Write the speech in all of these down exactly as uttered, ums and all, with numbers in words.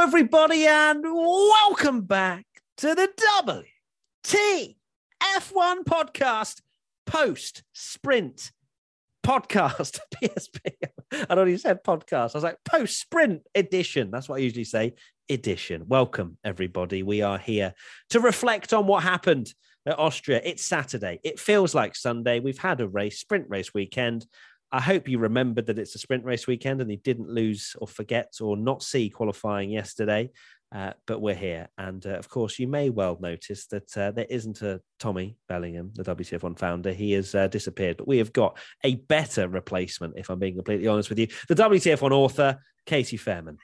Hello, everybody, and welcome back to the W T F one podcast, post-sprint podcast. P S P. I don't even said podcast. I was like, post-sprint edition. That's what I usually say, edition. Welcome, everybody. We are here to reflect on what happened at Austria. It's Saturday. It feels like Sunday. We've had a race, sprint race weekend. I hope you remembered that it's a sprint race weekend and you didn't lose or forget or not see qualifying yesterday, uh, but we're here. And, uh, of course, you may well notice that uh, there isn't a Tommy Bellingham, the W T F one founder. He has uh, disappeared, but we have got a better replacement, if I'm being completely honest with you. The W T F one author, Katie Fairman.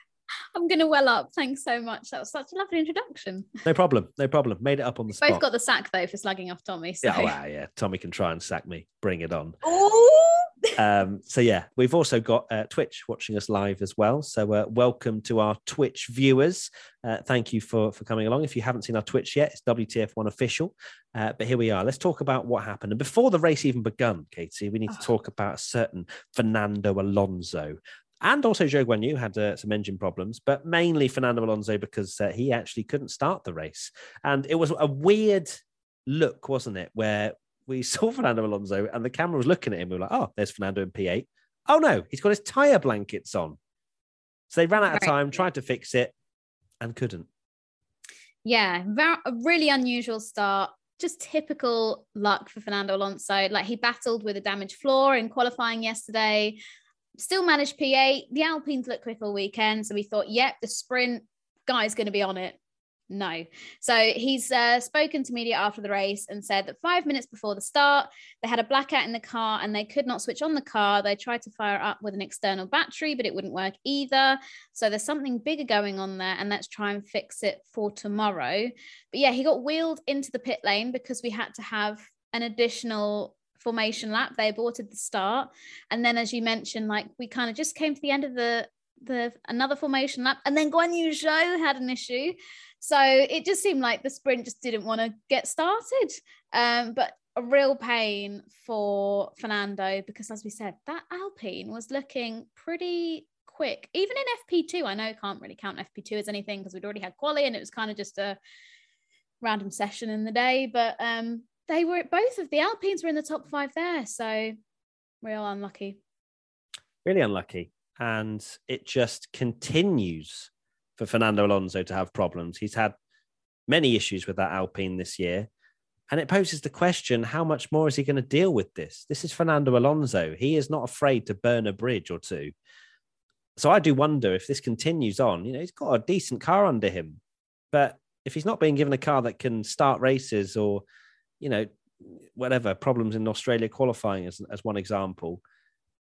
I'm going to well up. Thanks so much. That was such a lovely introduction. No problem. No problem. Made it up on the spot. Both got the sack, though, for slagging off Tommy. So. Yeah, oh, wow, yeah. Tommy can try and sack me. Bring it on. Ooh! um so yeah we've also got uh, Twitch watching us live as well, so uh, welcome to our Twitch viewers. Uh, thank you for for coming along. If you haven't seen our Twitch yet, it's W T F one official, uh, but here we are. Let's talk about what happened, and before the race even begun, Katie, we need oh. to talk about a certain Fernando Alonso. And also Zhou Guanyu had uh, some engine problems, but mainly Fernando Alonso, because uh, he actually couldn't start the race. And it was a weird look, wasn't it, where we saw Fernando Alonso and the camera was looking at him. We were like, oh, there's Fernando in P eight. Oh, no, he's got his tyre blankets on. So they ran out of time, tried to fix it and couldn't. Yeah, a really unusual start. Just typical luck for Fernando Alonso. Like, he battled with a damaged floor in qualifying yesterday, still managed P eight. The Alpines looked quick all weekend. So we thought, yep, the sprint guy's going to be on it. No. So he's uh, spoken to media after the race and said that five minutes before the start, they had a blackout in the car and they could not switch on the car. They tried to fire up with an external battery, but it wouldn't work either. So there's something bigger going on there, and let's try and fix it for tomorrow. But yeah, he got wheeled into the pit lane because we had to have an additional formation lap. They aborted the start. And then, as you mentioned, like, we kind of just came to the end of the the another formation lap, and then Guanyu Zhou had an issue, so it just seemed like the sprint just didn't want to get started. Um but a real pain for Fernando, because as we said, that Alpine was looking pretty quick, even in F P two. I know, can't really count F P two as anything because we'd already had quali and it was kind of just a random session in the day, but um they were, both of the Alpines were in the top five there, so real unlucky, really unlucky. And it just continues for Fernando Alonso to have problems. He's had many issues with that Alpine this year. And it poses the question, how much more is he going to deal with this? This is Fernando Alonso. He is not afraid to burn a bridge or two. So I do wonder if this continues on. You know, he's got a decent car under him. But if he's not being given a car that can start races, or, you know, whatever, problems in Australia qualifying as, as one example,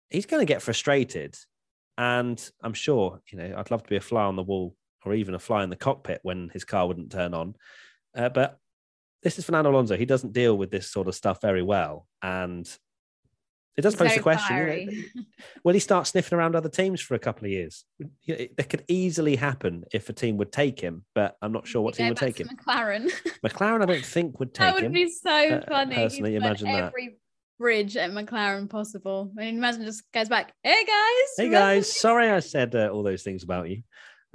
he's going to get frustrated. And I'm sure, you know, I'd love to be a fly on the wall or even a fly in the cockpit when his car wouldn't turn on. Uh, but this is Fernando Alonso. He doesn't deal with this sort of stuff very well. And it does pose the question, you know, will he start sniffing around other teams for a couple of years? You know, it could easily happen if a team would take him, but I'm not sure what team would take him. McLaren. McLaren, I don't think, would take him. That would him, be so funny. Personally, imagine that. Every- bridge at McLaren possible. I mean, imagine, just goes back, hey guys hey guys sorry I said uh, all those things about you,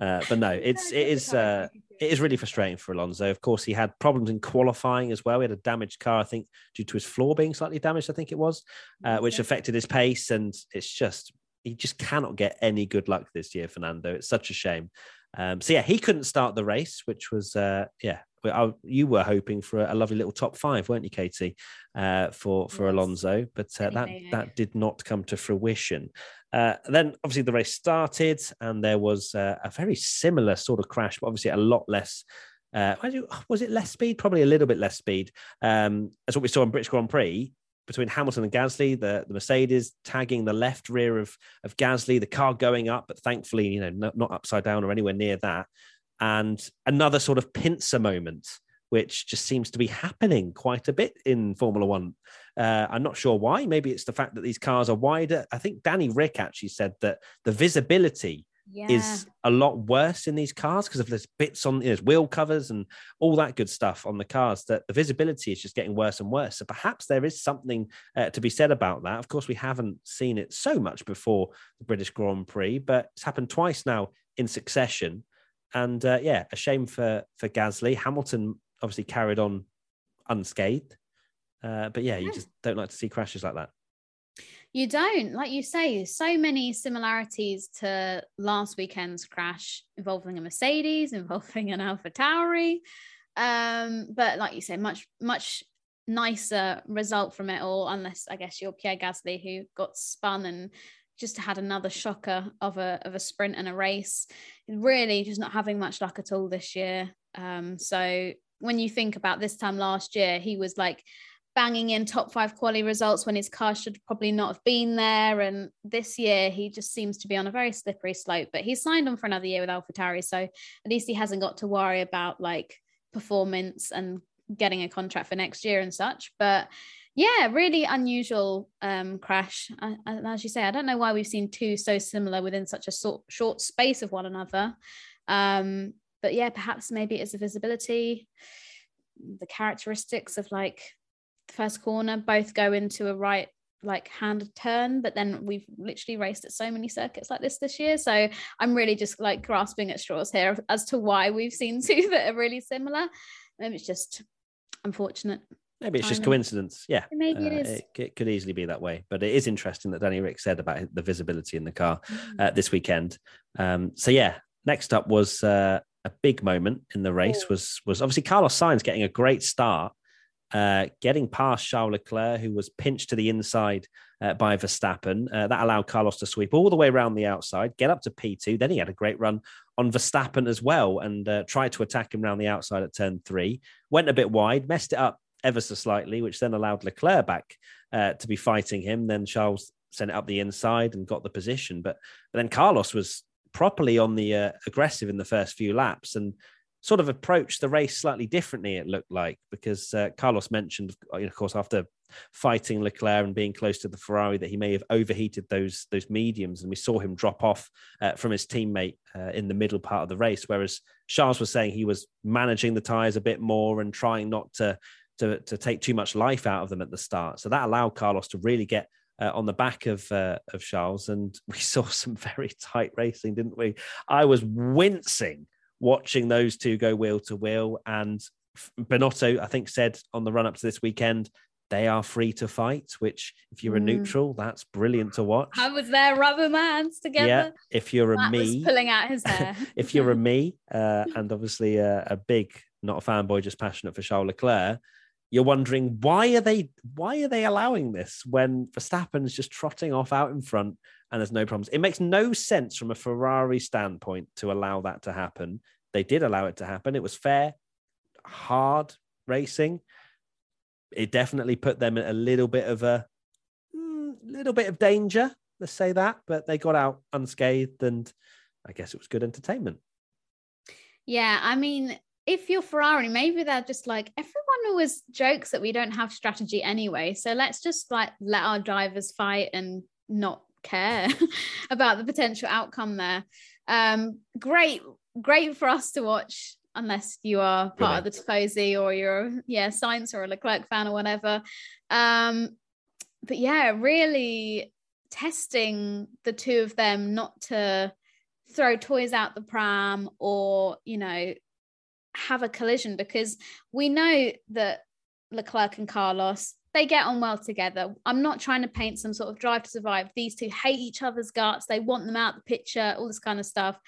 uh, but no, it's it is uh, it is really frustrating for Alonso. Of course, he had problems in qualifying as well. He had a damaged car, I think, due to his floor being slightly damaged, I think it was, uh, which affected his pace. And it's just, he just cannot get any good luck this year, Fernando. It's such a shame. Um, so yeah, he couldn't start the race, which was uh, yeah I, you were hoping for a lovely little top five, weren't you, Katie, uh, for, for yes. Alonso, but uh, that, that did not come to fruition. Uh, then obviously the race started and there was uh, a very similar sort of crash, but obviously a lot less, uh, was it less speed? Probably a little bit less speed. Um, that's what we saw in British Grand Prix between Hamilton and Gasly, the, the Mercedes tagging the left rear of, of Gasly, the car going up, but thankfully, you know, not, not upside down or anywhere near that. And another sort of pincer moment, which just seems to be happening quite a bit in Formula One. Uh, I'm not sure why. Maybe it's the fact that these cars are wider. I think Danny Rick actually said that the visibility yeah. is a lot worse in these cars because of there's bits on, you know, there's wheel covers and all that good stuff on the cars, that the visibility is just getting worse and worse. So perhaps there is something uh, to be said about that. Of course, we haven't seen it so much before the British Grand Prix, but it's happened twice now in succession. And uh, yeah, a shame for for Gasly. Hamilton obviously carried on unscathed. Uh, but yeah, you just don't like to see crashes like that. You don't. Like you say, so many similarities to last weekend's crash involving a Mercedes, involving an AlphaTauri. Um, but like you say, much, much nicer result from it all, unless I guess you're Pierre Gasly, who got spun and just had another shocker of a of a sprint and a race. Really just not having much luck at all this year. Um, so when you think about this time last year, he was like banging in top five quali results when his car should probably not have been there. And this year he just seems to be on a very slippery slope, but he's signed on for another year with AlphaTauri. So at least he hasn't got to worry about like performance and getting a contract for next year and such. But yeah, really unusual um, crash. I, I, as you say, I don't know why we've seen two so similar within such a sort, short space of one another. Um, but yeah, perhaps maybe it's the visibility, the characteristics of like the first corner, both go into a right like hand turn, but then we've literally raced at so many circuits like this this year. So I'm really just like grasping at straws here as to why we've seen two that are really similar. Maybe it's just unfortunate. Maybe it's timing. Just coincidence. Yeah, maybe it uh, is. It, it could easily be that way. But it is interesting that Danny Rick said about the visibility in the car mm. uh, this weekend. Um, so yeah, next up was uh, a big moment in the race. Ooh. was was obviously Carlos Sainz getting a great start, uh, getting past Charles Leclerc, who was pinched to the inside uh, by Verstappen. Uh, that allowed Carlos to sweep all the way around the outside, get up to P two. Then he had a great run on Verstappen as well, and uh, tried to attack him around the outside at turn three. Went a bit wide, messed it up ever so slightly, which then allowed Leclerc back uh, to be fighting him. Then Charles sent it up the inside and got the position. But, but then Carlos was properly on the uh, aggressive in the first few laps and sort of approached the race slightly differently, it looked like, because uh, Carlos mentioned, of course, after fighting Leclerc and being close to the Ferrari, that he may have overheated those, those mediums. And we saw him drop off uh, from his teammate uh, in the middle part of the race, whereas Charles was saying he was managing the tyres a bit more and trying not to To, to take too much life out of them at the start. So that allowed Carlos to really get uh, on the back of uh, of Charles. And we saw some very tight racing, didn't we? I was wincing watching those two go wheel to wheel. And Benotto, I think, said on the run-up to this weekend, they are free to fight, which if you're a neutral, that's brilliant to watch. I was there, rubber man's together. Yeah, if you're Matt a me. Was pulling out his hair. If you're a me, uh, and obviously a, a big, not a fanboy, just passionate for Charles Leclerc, you're wondering, why are they why are they allowing this when Verstappen's just trotting off out in front and there's no problems? It makes no sense from a Ferrari standpoint to allow that to happen. They did allow it to happen. It was fair, hard racing. It definitely put them in a little bit of a mm, little bit of danger, let's say that, but they got out unscathed, and I guess it was good entertainment. Yeah, I mean, if you're Ferrari, maybe they're just like, everyone always jokes that we don't have strategy anyway, so let's just like let our drivers fight and not care about the potential outcome there. Um, great, great for us to watch, unless you are part really? of the Tifosi or you're yeah Sainz or a Leclerc fan or whatever. Um, but yeah, really testing the two of them not to throw toys out the pram or, you know, have a collision, because we know that Leclerc and Carlos, they get on well together. I'm not trying to paint some sort of drive to survive. These two hate each other's guts. They want them out the picture, all this kind of stuff.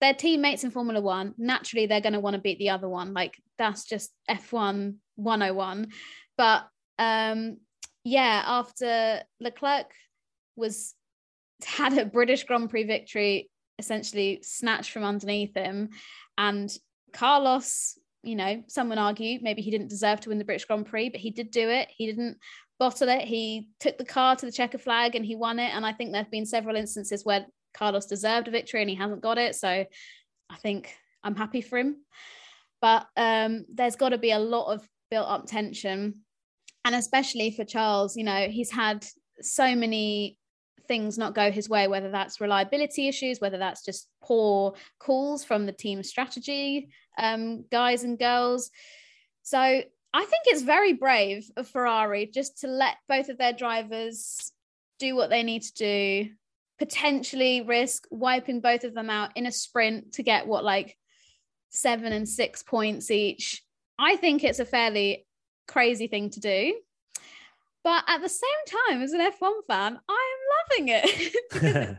They're teammates in Formula One. Naturally, they're going to want to beat the other one. Like, that's just F one one oh one. But um, yeah, after Leclerc was had a British Grand Prix victory essentially snatched from underneath him, and Carlos, you know, some would argue maybe he didn't deserve to win the British Grand Prix, but he did do it. He didn't bottle it. He took the car to the checker flag and he won it. And I think there have been several instances where Carlos deserved a victory and he hasn't got it. So I think I'm happy for him. But um, there's got to be a lot of built up tension. And especially for Charles, you know, he's had so many things not go his way, whether that's reliability issues, whether that's just poor calls from the team strategy um, guys and girls. So I think it's very brave of Ferrari just to let both of their drivers do what they need to do, potentially risk wiping both of them out in a sprint to get what, like seven and six points each. I think it's a fairly crazy thing to do. But at the same time, as an F one fan, I'm loving it.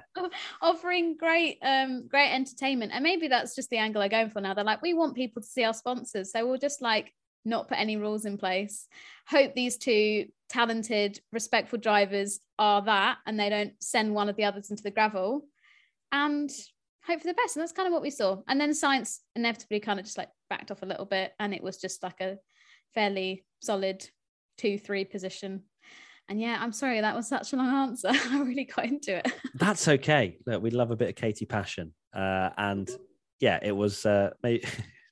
Offering great um, great entertainment. And maybe that's just the angle they're going for now. They're like, we want people to see our sponsors. So we'll just like not put any rules in place. Hope these two talented, respectful drivers are that, and they don't send one of the others into the gravel. And hope for the best. And that's kind of what we saw. And then Sainz inevitably kind of just like backed off a little bit. And it was just like a fairly solid two, three position. And yeah, I'm sorry, that was such a long answer. I really got into it. That's okay. Look, we love a bit of Katie passion. Uh, and yeah, it was uh, maybe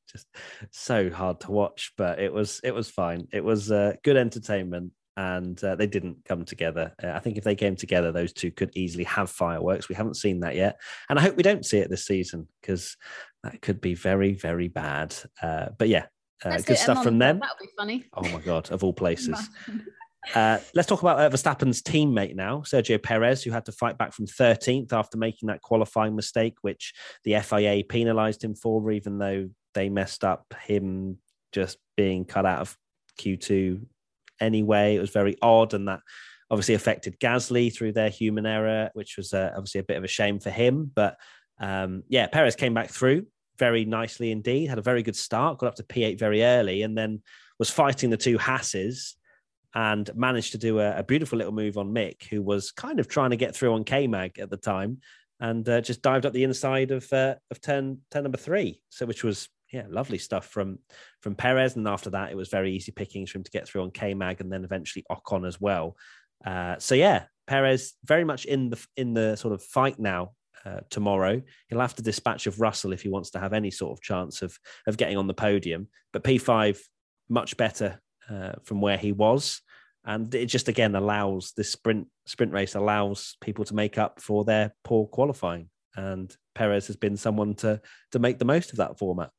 just so hard to watch, but it was it was fine. It was uh, good entertainment, and uh, they didn't come together. Uh, I think if they came together, those two could easily have fireworks. We haven't seen that yet. And I hope we don't see it this season, because that could be very, very bad. Uh, but yeah, uh, good stuff from them. That would be funny. Oh my God, of all places. Uh, let's talk about uh, Verstappen's teammate now, Sergio Perez, who had to fight back from thirteenth after making that qualifying mistake, which the F I A penalised him for, even though they messed up him just being cut out of Q two anyway. It was very odd, and that obviously affected Gasly through their human error, which was uh, obviously a bit of a shame for him. But um, yeah, Perez came back through very nicely indeed, had a very good start, got up to P eight very early, and then was fighting the two Haases, and managed to do a, a beautiful little move on Mick, who was kind of trying to get through on K-Mag at the time, and uh, just dived up the inside of uh, of turn turn number three. So, which was, yeah, lovely stuff from from Perez. And after that, it was very easy pickings for him to get through on K-Mag, and then eventually Ocon as well. Uh, so yeah, Perez very much in the in the sort of fight now. Uh, tomorrow he'll have to dispatch of Russell if he wants to have any sort of chance of of getting on the podium. But P five, much better. Uh, from where he was, and it just again allows this sprint sprint race allows people to make up for their poor qualifying, and Perez has been someone to to make the most of that format.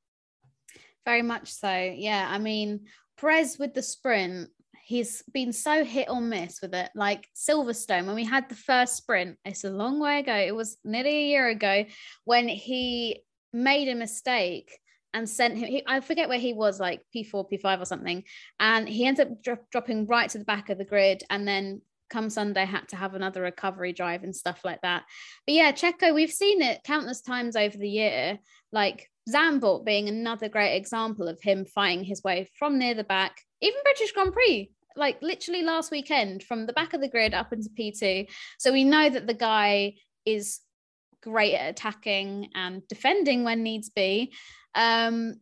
Very much so, yeah. I mean, Perez with the sprint, he's been so hit or miss with it. Like Silverstone, when we had the first sprint, it's a long way ago, it was nearly a year ago, when he made a mistake and sent him, he, I forget where he was, like P four, P five or something. And he ends up dro- dropping right to the back of the grid. And then come Sunday, had to have another recovery drive and stuff like that. But yeah, Checo, we've seen it countless times over the year, like Zambolt being another great example of him fighting his way from near the back. Even British Grand Prix, like literally last weekend, from the back of the grid up into P two. So we know that the guy is great at attacking and defending when needs be. Um,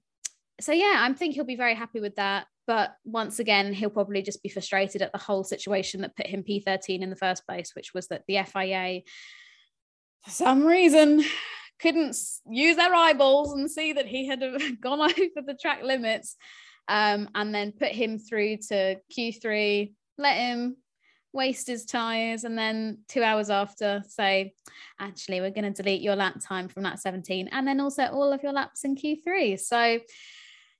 so yeah, I think he'll be very happy with that. But once again, he'll probably just be frustrated at the whole situation that put him P thirteen in the first place, which was that the F I A, for some reason, couldn't use their eyeballs and see that he had gone over the track limits, um, and then put him through to Q three, let him waste his tyres, and then two hours after say, actually, we're going to delete your lap time from lap seventeen, and then also all of your laps in Q three. So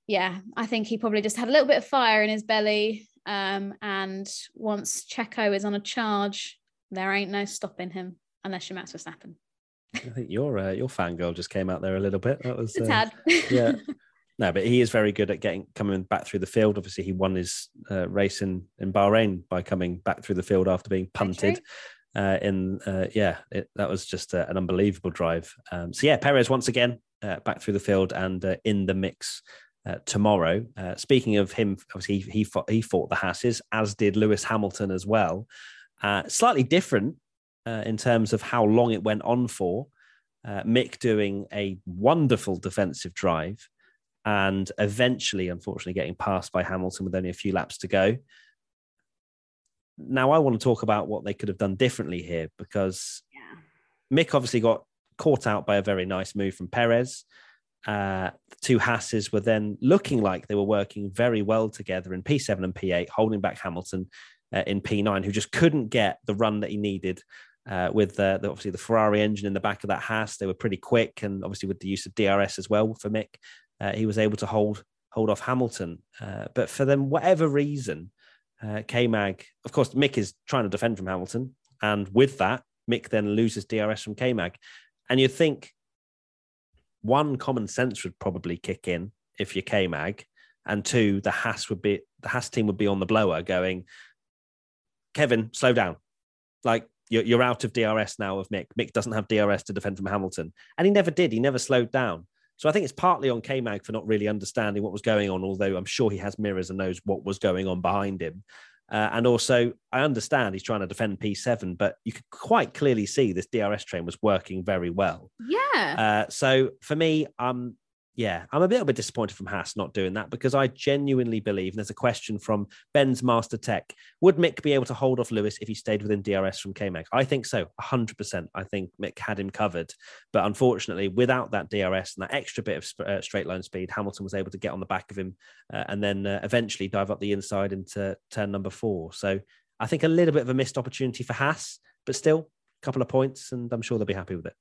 yeah, I think he probably just had a little bit of fire in his belly, um, and once Checo is on a charge, there ain't no stopping him unless you're Max Verstappen. I think your uh, your fangirl just came out there a little bit. That was uh, tad. Yeah. No, but he is very good at getting coming back through the field. Obviously, he won his uh, race in, in Bahrain by coming back through the field after being punted. Uh, in uh, yeah, it, that was just a, an unbelievable drive. Um, so yeah, Perez once again uh, back through the field and uh, in the mix uh, tomorrow. Uh, speaking of him, obviously he he fought, he fought the Haases, as did Lewis Hamilton as well. Uh, slightly different uh, in terms of how long it went on for. Uh, Mick doing a wonderful defensive drive, and eventually, unfortunately, getting passed by Hamilton with only a few laps to go. Now, I want to talk about what they could have done differently here, because yeah. Mick obviously got caught out by a very nice move from Perez. Uh, the two Haases were then looking like they were working very well together in P seven and P eight, holding back Hamilton uh, in P nine, who just couldn't get the run that he needed. Uh, with uh, the, obviously the Ferrari engine in the back of that Haas, they were pretty quick, and obviously with the use of D R S as well for Mick, Uh, he was able to hold hold off Hamilton. Uh, but for them, whatever reason, uh, K-Mag, of course, Mick is trying to defend from Hamilton. And with that, Mick then loses D R S from K-Mag. And you'd think one, common sense would probably kick in if you K Mag, and two, the Haas would be the Haas team would be on the blower going, Kevin, slow down. Like, you're, you're out of D R S now of Mick. Mick doesn't have D R S to defend from Hamilton. And he never did. He never slowed down. So I think it's partly on K-Mag for not really understanding what was going on, although I'm sure he has mirrors and knows what was going on behind him. Uh, and also, I understand he's trying to defend P seven, but you could quite clearly see this D R S train was working very well. Yeah. Uh, so for me, um, yeah, I'm a little bit disappointed from Haas not doing that, because I genuinely believe, and there's a question from Ben's Master Tech, would Mick be able to hold off Lewis if he stayed within D R S from K-Mag? I think so, one hundred percent. I think Mick had him covered. But unfortunately, without that D R S and that extra bit of sp- uh, straight line speed, Hamilton was able to get on the back of him uh, and then uh, eventually dive up the inside into turn number four. So I think a little bit of a missed opportunity for Haas, but still a couple of points, and I'm sure they'll be happy with it.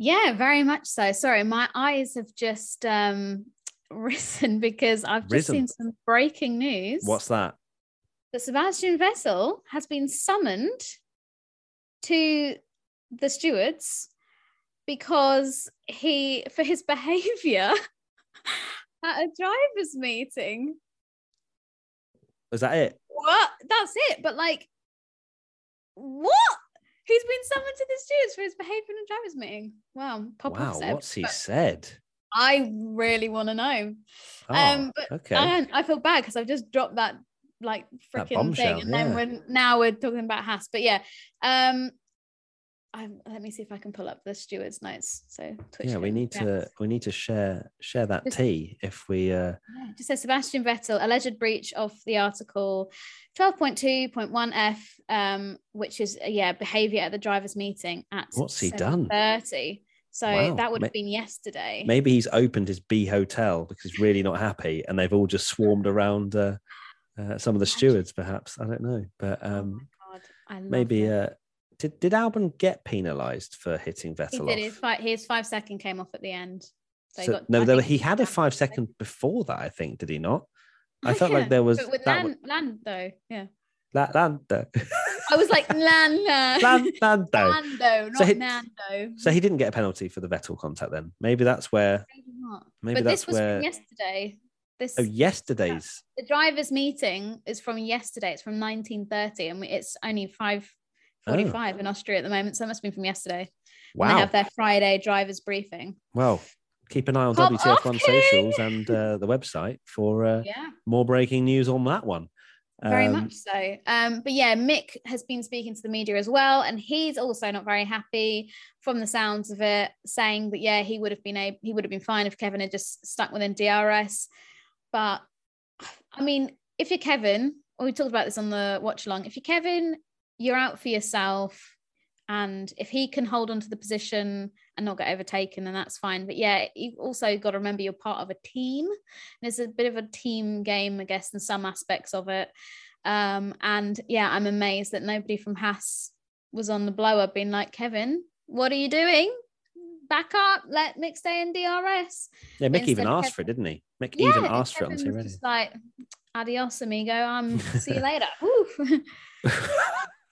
Yeah, very much so. Sorry, my eyes have just um, risen because I've just risen. seen some breaking news. What's that? That Sebastian Vettel has been summoned to the stewards because he, for his behaviour at a drivers' meeting. Was that it? What? That's it. But like, what? He's been summoned to the stewards for his behaviour in a drivers' meeting. Wow. Pop wow, said, what's he said? I really want to know. Oh, um, but okay. I, I feel bad because I've just dropped that like freaking thing, and yeah. then we're now we're talking about Haas. But yeah, um, I, let me see if I can pull up the stewards' notes. So Twitch yeah, we need yeah. to we need to share share that just, tea if we. Uh... Yeah, just says Sebastian Vettel alleged breach of the article twelve point two point one F, um, which is yeah behaviour at the drivers' meeting at what's he done thirty. So wow. that would have been yesterday. Maybe he's opened his B hotel because he's really not happy, and they've all just swarmed around uh, uh, some of the stewards. Perhaps I don't know, but um, oh my God. I love maybe. That. Uh, Did did Albon get penalised for hitting Vettel? He did. Off? His, five, his five second came off at the end. So, so he got, no, there, he had a five second before that. I think did he not? I oh, felt yeah. like there was but with that Lan, Lando. Yeah. La, Lando. I was like Lando. Lan, Lando. Lando, not so he, Nando. So he didn't get a penalty for the Vettel contact then. Maybe that's where. Maybe not. Maybe but that's this was where... from yesterday. This, oh, yesterday's. The drivers' meeting is from yesterday. It's from nineteen thirty, and it's only five. forty-five oh. in Austria at the moment, so it must have been from yesterday. Wow. They have their Friday drivers' briefing. Well, keep an eye on Pop W T F one off, socials and uh, the website for uh, yeah. more breaking news on that one. Um, very much so. Um, but yeah, Mick has been speaking to the media as well, and he's also not very happy from the sounds of it, saying that, yeah, he would have been a- he would have been fine if Kevin had just stuck within D R S. But, I mean, if you're Kevin, or we talked about this on the watch-along, if you're Kevin... you're out for yourself, and if he can hold on to the position and not get overtaken, then that's fine. But yeah, you've also got to remember you're part of a team, and it's a bit of a team game, I guess, in some aspects of it. Um, and yeah, I'm amazed that nobody from Haas was on the blower being like, Kevin, what are you doing? Back up, let Mick stay in D R S. Yeah, Mick even asked Kevin. for it, didn't he? Mick yeah, even asked for it on T V. Just like, adios, amigo. Um, see you later.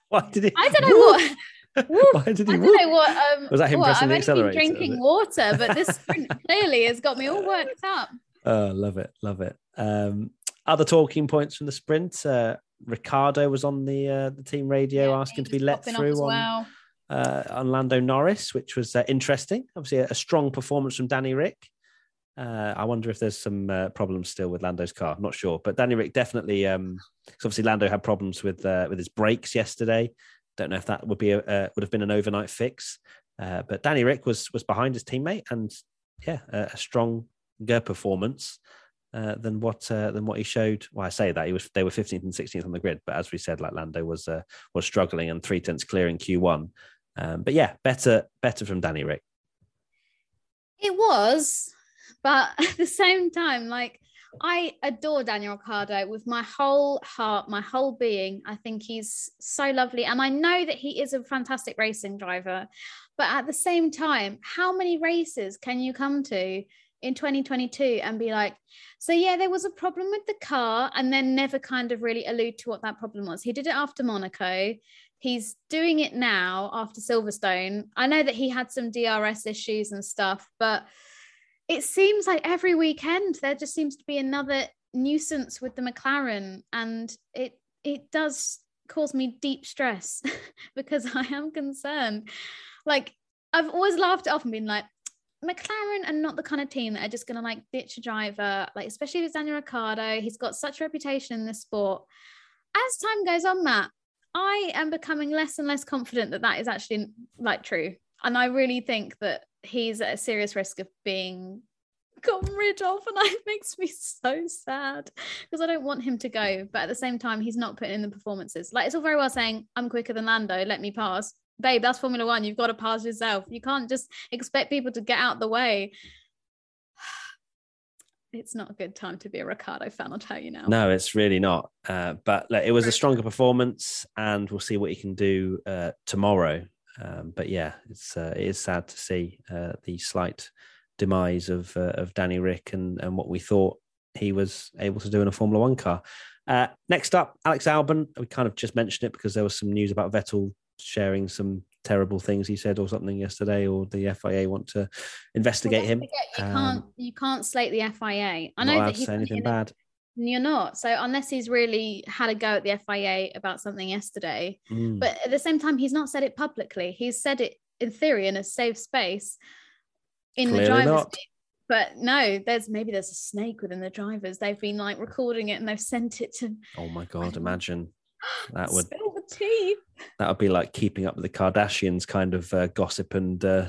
Why did he? I don't know whoop. what. Whoop. Why did he? I don't know what. Um, was that him what, pressing I've the accelerator? I've been drinking water, but this sprint clearly has got me all worked up. Oh, love it, love it. Um, other talking points from the sprint. Uh, Ricardo was on the uh, the team radio yeah, asking to be let through on, well. uh, on Lando Norris, which was uh, interesting. Obviously, a, a strong performance from Danny Rick. Uh, I wonder if there's some uh, problems still with Lando's car. I'm not sure, but Danny Rick definitely. Um, cause obviously, Lando had problems with uh, with his brakes yesterday. Don't know if that would be a, uh, would have been an overnight fix. Uh, but Danny Rick was was behind his teammate, and yeah, a, a stronger performance uh, than what uh, than what he showed. Well, I say that he was they were fifteenth and sixteenth on the grid, but as we said, like Lando was uh, was struggling and three tenths clear in Q one. Um, but yeah, better better from Danny Rick. It was. But at the same time, like, I adore Daniel Ricciardo with my whole heart, my whole being. I think he's so lovely. And I know that he is a fantastic racing driver. But at the same time, how many races can you come to in twenty twenty-two and be like, so yeah, there was a problem with the car, and then never kind of really allude to what that problem was. He did it after Monaco. he's doing it now after Silverstone. I know that he had some D R S issues and stuff, but it seems like every weekend there just seems to be another nuisance with the McLaren, and it it does cause me deep stress because I am concerned. Like, I've always laughed it off and been like, McLaren are not the kind of team that are just going to like ditch a driver, like especially with Daniel Ricciardo. He's got such a reputation in this sport. As time goes on, Matt, I am becoming less and less confident that that is actually like true. And I really think that he's at a serious risk of being gotten rid of, and that makes me so sad because I don't want him to go. But at the same time, he's not putting in the performances. Like, it's all very well saying, I'm quicker than Lando, let me pass. Babe, that's Formula One. You've got to pass yourself. You can't just expect people to get out the way. It's not a good time to be a Ricciardo fan, I'll tell you now. No, it's really not. Uh, but like, it was a stronger performance, and we'll see what he can do uh, tomorrow. Um, but yeah, it's uh, it is sad to see uh, the slight demise of uh, of Danny Rick and, and what we thought he was able to do in a Formula One car. Uh, next up, Alex Albon. We kind of just mentioned it because there was some news about Vettel sharing some terrible things he said or something yesterday, or the F I A want to investigate him. You um, can't you can't slate the F I A. I know that he's anything bad. You're not. So unless he's really had a go at the F I A about something yesterday, mm. but at the same time, he's not said it publicly. He's said it in theory in a safe space in Clearly the driver's seat. But no, there's maybe there's a snake within the drivers. They've been like recording it and they've sent it to. Oh my God! Imagine that would. Tea. That would be like keeping up with the Kardashians kind of uh, gossip and uh,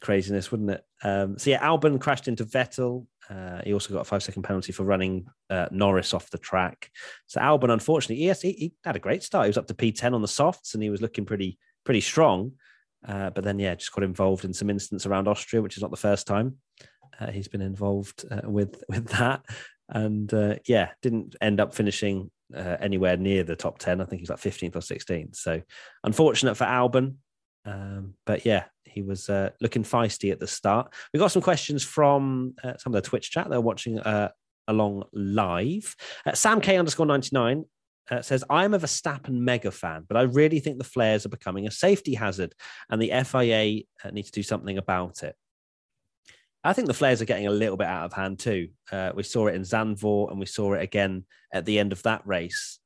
craziness, wouldn't it? Um, so yeah, Albon crashed into Vettel. Uh, he also got a five-second penalty for running uh, Norris off the track. So Albon, unfortunately, yes, he, he had a great start. He was up to P ten on the softs and he was looking pretty pretty strong. Uh, but then, yeah, just got involved in some incidents around Austria, which is not the first time uh, he's been involved uh, with, with that. And uh, yeah, didn't end up finishing Uh, anywhere near the top ten. I think he's like fifteenth or sixteenth. So unfortunate for Albon. Um, but yeah, he was uh, looking feisty at the start. We got some questions from uh, some of the Twitch chat. They're watching uh, along live. Uh, SamK underscore ninety-nine uh, says, I'm a Verstappen mega fan, but I really think the flares are becoming a safety hazard and the F I A uh, need to do something about it. I think the flares are getting a little bit out of hand too. Uh, we saw it in Zandvoort and we saw it again at the end of that race.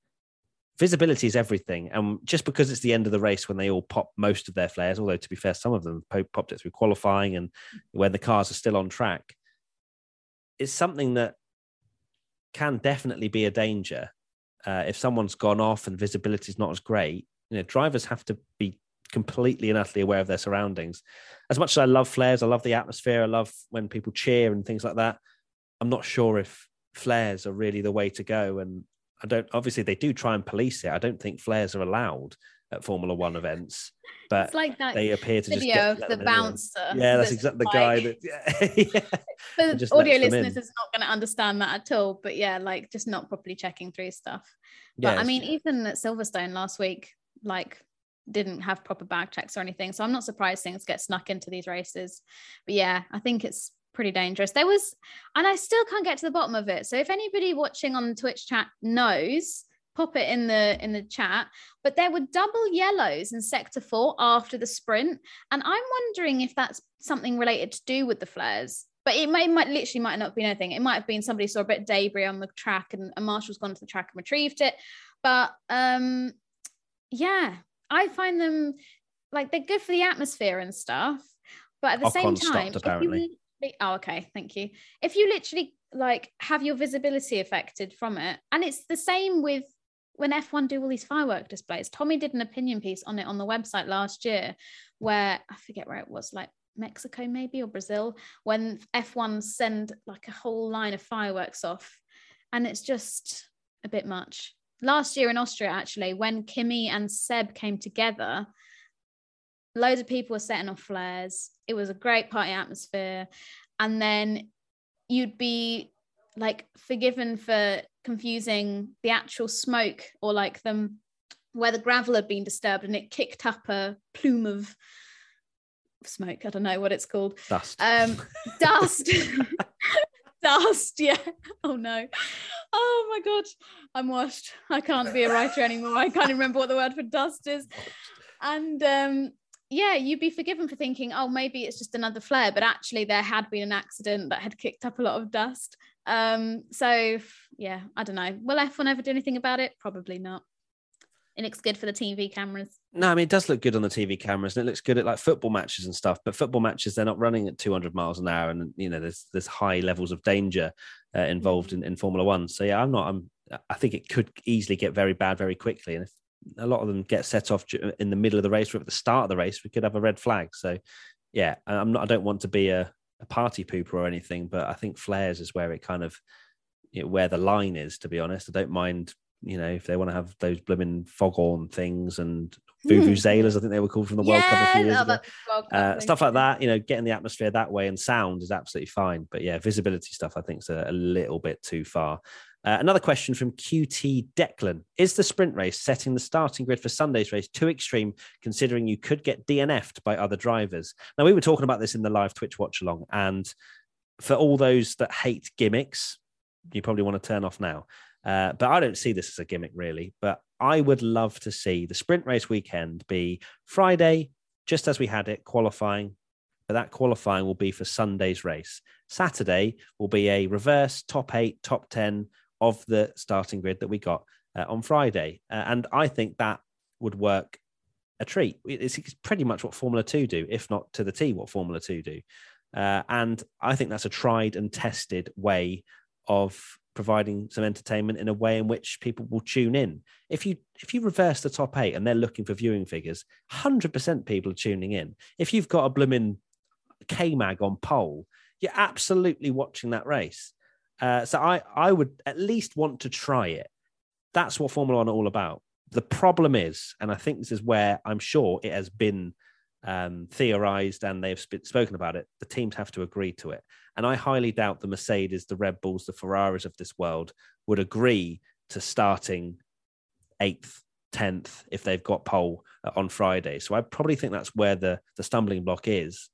Visibility is everything. And just because it's the end of the race when they all pop most of their flares, although to be fair, some of them popped it through qualifying and when the cars are still on track, it's something that can definitely be a danger. Uh, if someone's gone off and visibility is not as great, you know, drivers have to be completely and utterly aware of their surroundings. As much as I love flares, I love the atmosphere, I love when people cheer and things like that, I'm not sure if flares are really the way to go. And I don't, obviously they do try and police it. I don't think flares are allowed at Formula One events, but it's like that they appear to video just of the bouncer. Yeah, that's, that's exactly the guy like, that yeah, yeah, the audio listeners is not going to understand that at all, but yeah, like just not properly checking through stuff. But yes. I mean, even at Silverstone last week, like didn't have proper bag checks or anything, so I'm not surprised things get snuck into these races. But yeah, I think it's pretty dangerous. There was, and I still can't get to the bottom of it, so if anybody watching on the Twitch chat knows, pop it in the in the chat, but there were double yellows in sector four after the sprint, and I'm wondering if that's something related to do with the flares. But it might, might literally might not have been anything. It might have been somebody saw a bit of debris on the track and a marshal's gone to the track and retrieved it. But um yeah, I find them, like, they're good for the atmosphere and stuff, but at the Ocon same time, stopped, if you, oh, okay, thank you. If you literally, like, have your visibility affected from it, and it's the same with when F one do all these firework displays. Tommy did an opinion piece on it on the website last year where, I forget where it was, like, Mexico maybe, or Brazil, when F one send, like, a whole line of fireworks off, and it's just a bit much. Last year in Austria, actually, when Kimi and Seb came together, loads of people were setting off flares. It was a great party atmosphere. And then you'd be like forgiven for confusing the actual smoke or like them where the gravel had been disturbed and it kicked up a plume of smoke. I don't know what it's called. Dust. Um, dust. Dust, yeah. Oh no. Oh my god, I'm washed. I can't be a writer anymore. I can't remember what the word for dust is. And um yeah, you'd be forgiven for thinking, oh, maybe it's just another flare, but actually there had been an accident that had kicked up a lot of dust. Um so yeah, I don't know. Will F one ever do anything about it? Probably not. It looks good for the T V cameras. No, I mean, it does look good on the T V cameras, and it looks good at like football matches and stuff. But football matches, they're not running at two hundred miles an hour, and you know, there's there's high levels of danger uh, involved in, in Formula One. So yeah, I'm not. I'm. I think it could easily get very bad very quickly, and if a lot of them get set off in the middle of the race or at the start of the race, we could have a red flag. So yeah, I'm not. I don't want to be a, a party pooper or anything, but I think flares is where it kind of you know, where the line is. To be honest, I don't mind. You know, if they want to have those blooming foghorn things and vuvuzelas, I think they were called from the World yeah, Cup a few years oh, ago. Uh, stuff like that, you know, getting the atmosphere that way and sound is absolutely fine. But yeah, visibility stuff, I think, is a, a little bit too far. Uh, another question from Q T Declan. Is the sprint race setting the starting grid for Sunday's race too extreme, considering you could get D N F'd by other drivers? Now, we were talking about this in the live Twitch watch along. And for all those that hate gimmicks, you probably want to turn off now. Uh, but I don't see this as a gimmick, really. But I would love to see the sprint race weekend be Friday, just as we had it, qualifying. But that qualifying will be for Sunday's race. Saturday will be a reverse top eight, top ten of the starting grid that we got uh, on Friday. Uh, and I think that would work a treat. It's, it's pretty much what Formula Two do, if not to the T, what Formula Two do. Uh, and I think that's a tried and tested way of providing some entertainment in a way in which people will tune in. If you if you reverse the top eight and they're looking for viewing figures, one hundred percent people are tuning in. If you've got a blooming K-Mag on pole, you're absolutely watching that race. Uh, so I, I would at least want to try it. That's what Formula One are all about. The problem is, and I think this is where I'm sure it has been um, theorized and they've sp- spoken about it, the teams have to agree to it. And I highly doubt the Mercedes, the Red Bulls, the Ferraris of this world would agree to starting eighth, tenth, if they've got pole on Friday. So I probably think that's where the, the stumbling block is.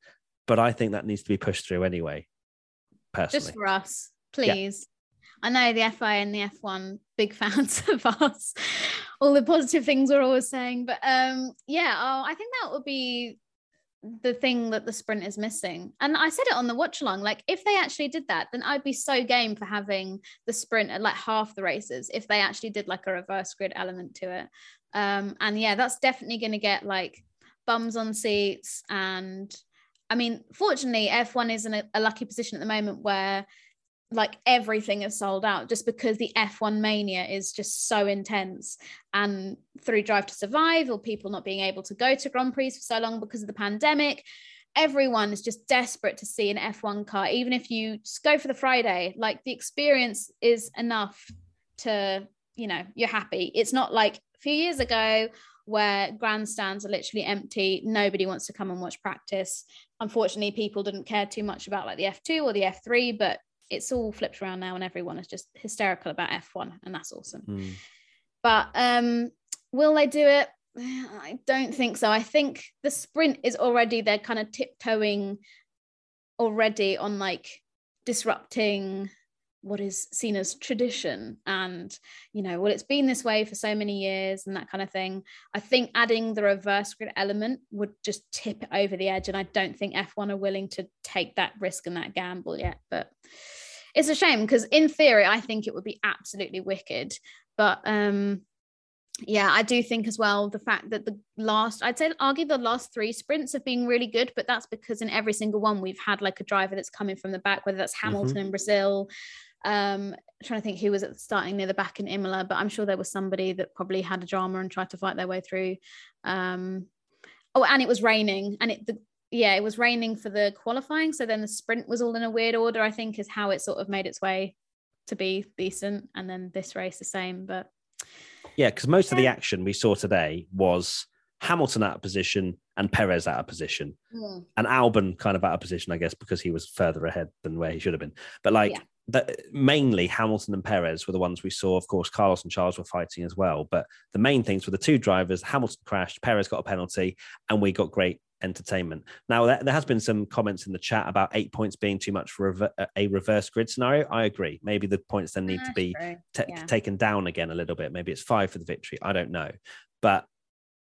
But I think that needs to be pushed through anyway, personally. Just for us, please. Yeah. I know the F I A and the F one, big fans of us. All the positive things we're always saying. But um, yeah, oh, I think that would be the thing that the sprint is missing. And I said it on the watch along, like if they actually did that, then I'd be so game for having the sprint at like half the races if they actually did like a reverse grid element to it. Um, and yeah, that's definitely going to get like bums on seats. And I mean, fortunately, F one is in a, a lucky position at the moment where like everything is sold out just because the F one mania is just so intense, and through Drive to Survive or people not being able to go to Grand Prix for so long because of the pandemic, everyone is just desperate to see an F one car. Even if you just go for the Friday, like the experience is enough to, you know, you're happy. It's not like a few years ago where grandstands are literally empty. Nobody wants to come and watch practice. Unfortunately, people didn't care too much about like the F two or the F three, but it's all flipped around now and everyone is just hysterical about F one, and that's awesome. Mm. But um, will they do it? I don't think so. I think the sprint is already, they're kind of tiptoeing already on like disrupting what is seen as tradition and, you know, well, it's been this way for so many years and that kind of thing. I think adding the reverse grid element would just tip it over the edge. And I don't think F one are willing to take that risk and that gamble yet, but it's a shame because in theory, I think it would be absolutely wicked. But um, yeah, I do think as well, the fact that the last, I'd say argue the last three sprints have been really good, but that's because in every single one, we've had like a driver that's coming from the back, whether that's Hamilton mm-hmm. in Brazil, Um, I'm trying to think who was at starting near the back in Imola, but I'm sure there was somebody that probably had a drama and tried to fight their way through. Um, oh, and it was raining, and it the, yeah, it was raining for the qualifying, so then the sprint was all in a weird order. I think is how it sort of made its way to be decent, and then this race the same. But yeah, because most yeah. of the action we saw today was Hamilton out of position and Perez out of position, mm. and Albon kind of out of position, I guess, because he was further ahead than where he should have been. But like. Yeah. That mainly Hamilton and Perez were the ones we saw. Of course, Carlos and Charles were fighting as well. But the main things were the two drivers. Hamilton crashed, Perez got a penalty, and we got great entertainment. Now, there has been some comments in the chat about eight points being too much for a reverse grid scenario. I agree. Maybe the points then need That's to be t- yeah. taken down again a little bit. Maybe it's five for the victory. I don't know. But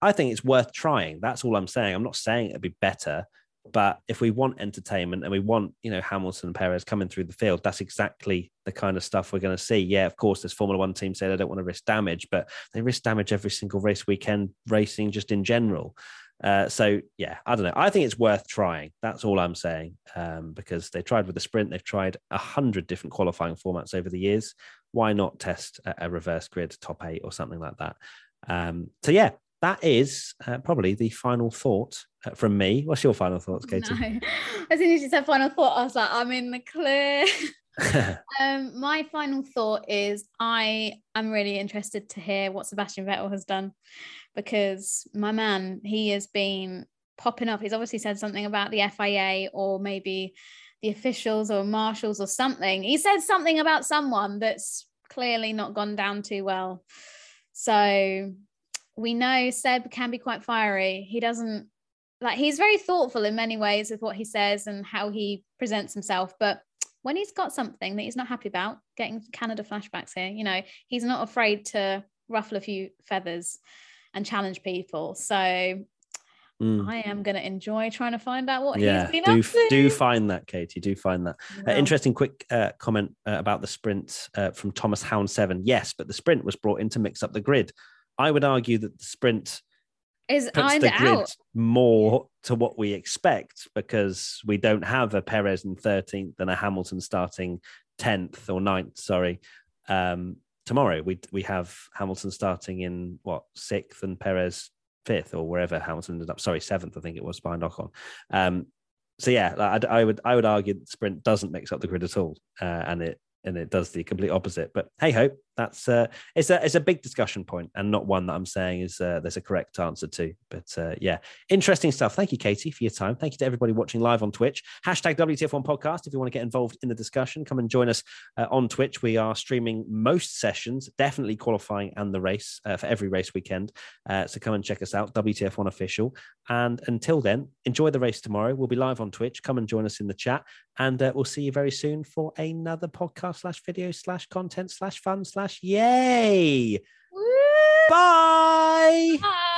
I think it's worth trying. That's all I'm saying. I'm not saying it'd be better, but if we want entertainment and we want, you know, Hamilton and Perez coming through the field, that's exactly the kind of stuff we're going to see. Yeah, of course, there's Formula One teams say they don't want to risk damage, but they risk damage every single race weekend, racing just in general. Uh, so, yeah, I don't know. I think it's worth trying. That's all I'm saying, um, because they tried with the sprint. They've tried one hundred different qualifying formats over the years. Why not test a, a reverse grid top eight or something like that? Um, so, yeah. That is uh, probably the final thought uh, from me. What's your final thoughts, Katie? No. As soon as you said final thought, I was like, I'm in the clear. um, my final thought is I am really interested to hear what Sebastian Vettel has done, because my man, he has been popping up. He's obviously said something about the F I A or maybe the officials or marshals or something. He said something about someone that's clearly not gone down too well. So... we know Seb can be quite fiery. He doesn't like, he's very thoughtful in many ways with what he says and how he presents himself. But when he's got something that he's not happy about, getting Canada flashbacks here, you know, he's not afraid to ruffle a few feathers and challenge people. So mm. I am going to enjoy trying to find out what yeah, he's been do, up to. Do find that, Katie, do find that. Yeah. Uh, interesting quick uh, comment uh, about the sprint uh, from Thomas Hound seven. Yes, but the sprint was brought in to mix up the grid. I would argue that the sprint is puts the grid out more to what we expect, because we don't have a Perez in thirteenth and a Hamilton starting tenth or ninth, sorry, um, tomorrow. We we have Hamilton starting in, what, sixth and Perez fifth or wherever Hamilton ended up. Sorry, seventh, I think it was, behind Ocon. Um, so, yeah, I, I would I would argue that the sprint doesn't mix up the grid at all, uh, and it And it does the complete opposite. But hey ho, that's uh, it's a it's a big discussion point, and not one that I'm saying is uh, there's a correct answer to. But uh, yeah, interesting stuff. Thank you, Katie, for your time. Thank you to everybody watching live on Twitch. Hashtag W T F one podcast if you want to get involved in the discussion. Come and join us uh, on Twitch. We are streaming most sessions, definitely qualifying and the race uh, for every race weekend. Uh, so come and check us out, W T F one official. And until then, enjoy the race tomorrow. We'll be live on Twitch. Come and join us in the chat, and uh, we'll see you very soon for another podcast. slash video slash content slash fun slash yay. Woo! Bye, bye.